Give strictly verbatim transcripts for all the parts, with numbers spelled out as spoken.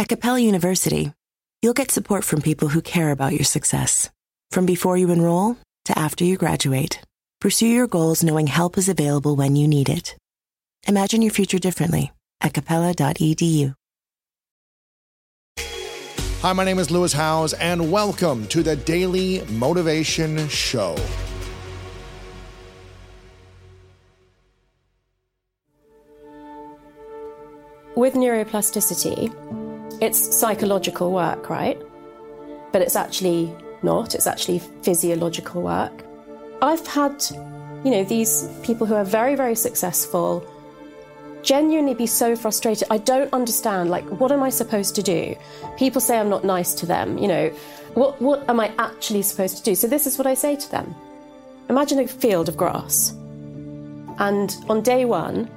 At Capella University, you'll get support from people who care about your success. From before you enroll to after you graduate, pursue your goals knowing help is available when you need it. Imagine your future differently at capella dot e d u. Hi, my name is Lewis Howes, and welcome to the Daily Motivation Show. With neuroplasticity, it's psychological work, right? But it's actually not. It's actually physiological work. I've had, you know, these people who are very, very successful genuinely be so frustrated. I don't understand, like, what am I supposed to do? People say I'm not nice to them, you know. What, what am I actually supposed to do? So this is what I say to them. Imagine a field of grass. And on day one,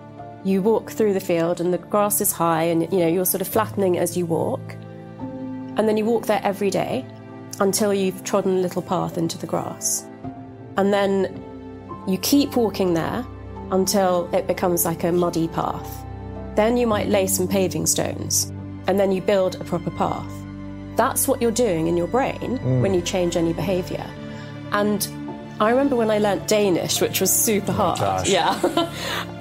you walk through the field and the grass is high and, you know, you're sort of flattening as you walk. And then you walk there every day until you've trodden a little path into the grass. And then you keep walking there until it becomes like a muddy path. Then you might lay some paving stones and then you build a proper path. That's what you're doing in your brain mm. when you change any behaviour. And I remember when I learnt Danish, which was super hard. Oh, gosh. Yeah.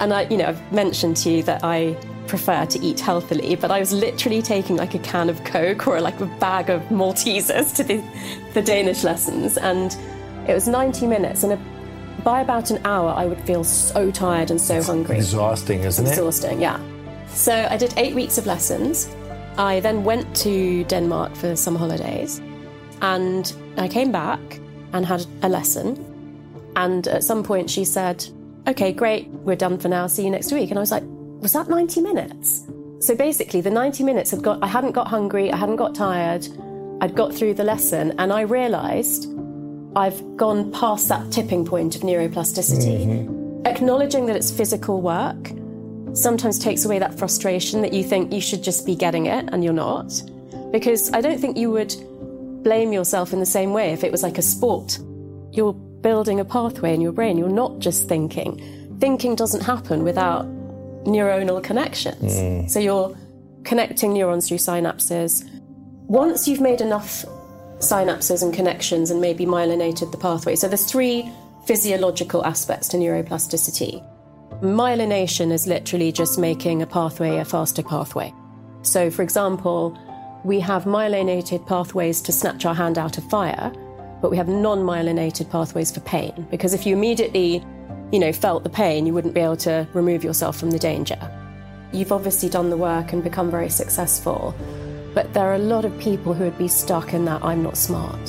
And I, you know, I've mentioned to you that I prefer to eat healthily, but I was literally taking like a can of Coke or like a bag of Maltesers to the, the Danish lessons. And it was ninety minutes. And a, by about an hour, I would feel so tired and so it's hungry. Exhausting, isn't it? Exhausting, yeah. So I did eight weeks of lessons. I then went to Denmark for summer holidays. And I came back and had a lesson. And at some point she said, "Okay, great, we're done for now, see you next week." And I was like, was that ninety minutes? So basically the ninety minutes had got, I hadn't got hungry, I hadn't got tired, I'd got through the lesson, and I realised I've gone past that tipping point of neuroplasticity. Mm-hmm. Acknowledging that it's physical work sometimes takes away that frustration that you think you should just be getting it and you're not. Because I don't think you would blame yourself in the same way if it was like a sport. You're building a pathway in your brain. You're not just thinking. Thinking doesn't happen without neuronal connections. Mm. So you're connecting neurons through synapses. Once you've made enough synapses and connections and maybe myelinated the pathway. So there's three physiological aspects to neuroplasticity. Myelination is literally just making a pathway a faster pathway. So, for example, we have myelinated pathways to snatch our hand out of fire, but we have non-myelinated pathways for pain, because if you immediately, you know, felt the pain, you wouldn't be able to remove yourself from the danger. You've obviously done the work and become very successful, but there are a lot of people who would be stuck in that "I'm not smart."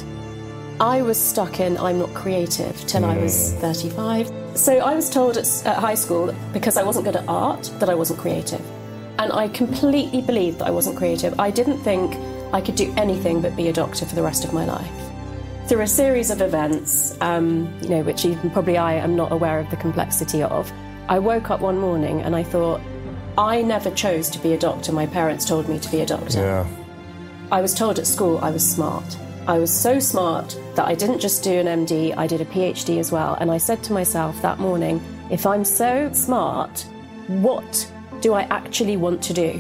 I was stuck in "I'm not creative" till I was thirty-five. So I was told at, at high school, because I wasn't good at art, that I wasn't creative. And I completely believed that I wasn't creative. I didn't think I could do anything but be a doctor for the rest of my life. Through a series of events, um, you know, which even probably I am not aware of the complexity of, I woke up one morning and I thought, I never chose to be a doctor. My parents told me to be a doctor. Yeah. I was told at school I was smart. I was so smart that I didn't just do an M D, I did a P H D as well. And I said to myself that morning, if I'm so smart, what do I actually want to do?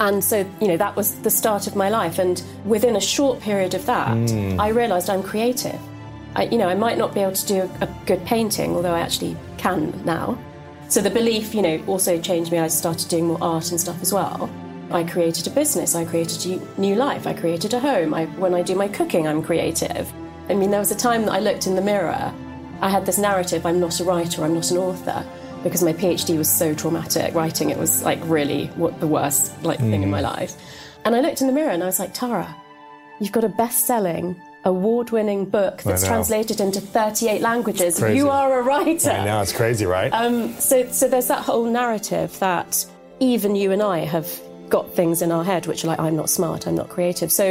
And so, you know, that was the start of my life. And within a short period of that, mm. I realised I'm creative. I, you know, I might not be able to do a, a good painting, although I actually can now. So the belief, you know, also changed me. I started doing more art and stuff as well. I created a business. I created a new life. I created a home. I, when I do my cooking, I'm creative. I mean, there was a time that I looked in the mirror. I had this narrative, I'm not a writer, I'm not an author. Because my P H D was so traumatic. Writing it was like really what the worst like mm. thing in my life. And I looked in the mirror and I was like, Tara, you've got a best-selling, award-winning book that's translated into thirty-eight languages. You are a writer. I know, it's crazy, right? Um, so, so there's that whole narrative that even you and I have got things in our head which are like, I'm not smart, I'm not creative. So,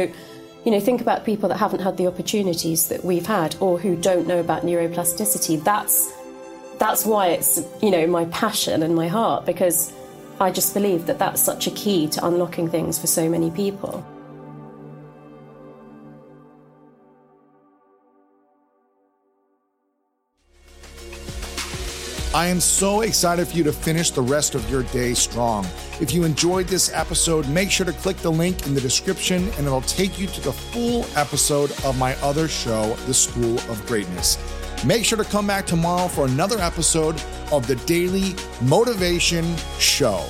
you know, think about people that haven't had the opportunities that we've had or who don't know about neuroplasticity. That's That's why it's, you know, my passion and my heart, because I just believe that that's such a key to unlocking things for so many people. I am so excited for you to finish the rest of your day strong. If you enjoyed this episode, make sure to click the link in the description and it'll take you to the full episode of my other show, The School of Greatness. Make sure to come back tomorrow for another episode of the Daily Motivation Show.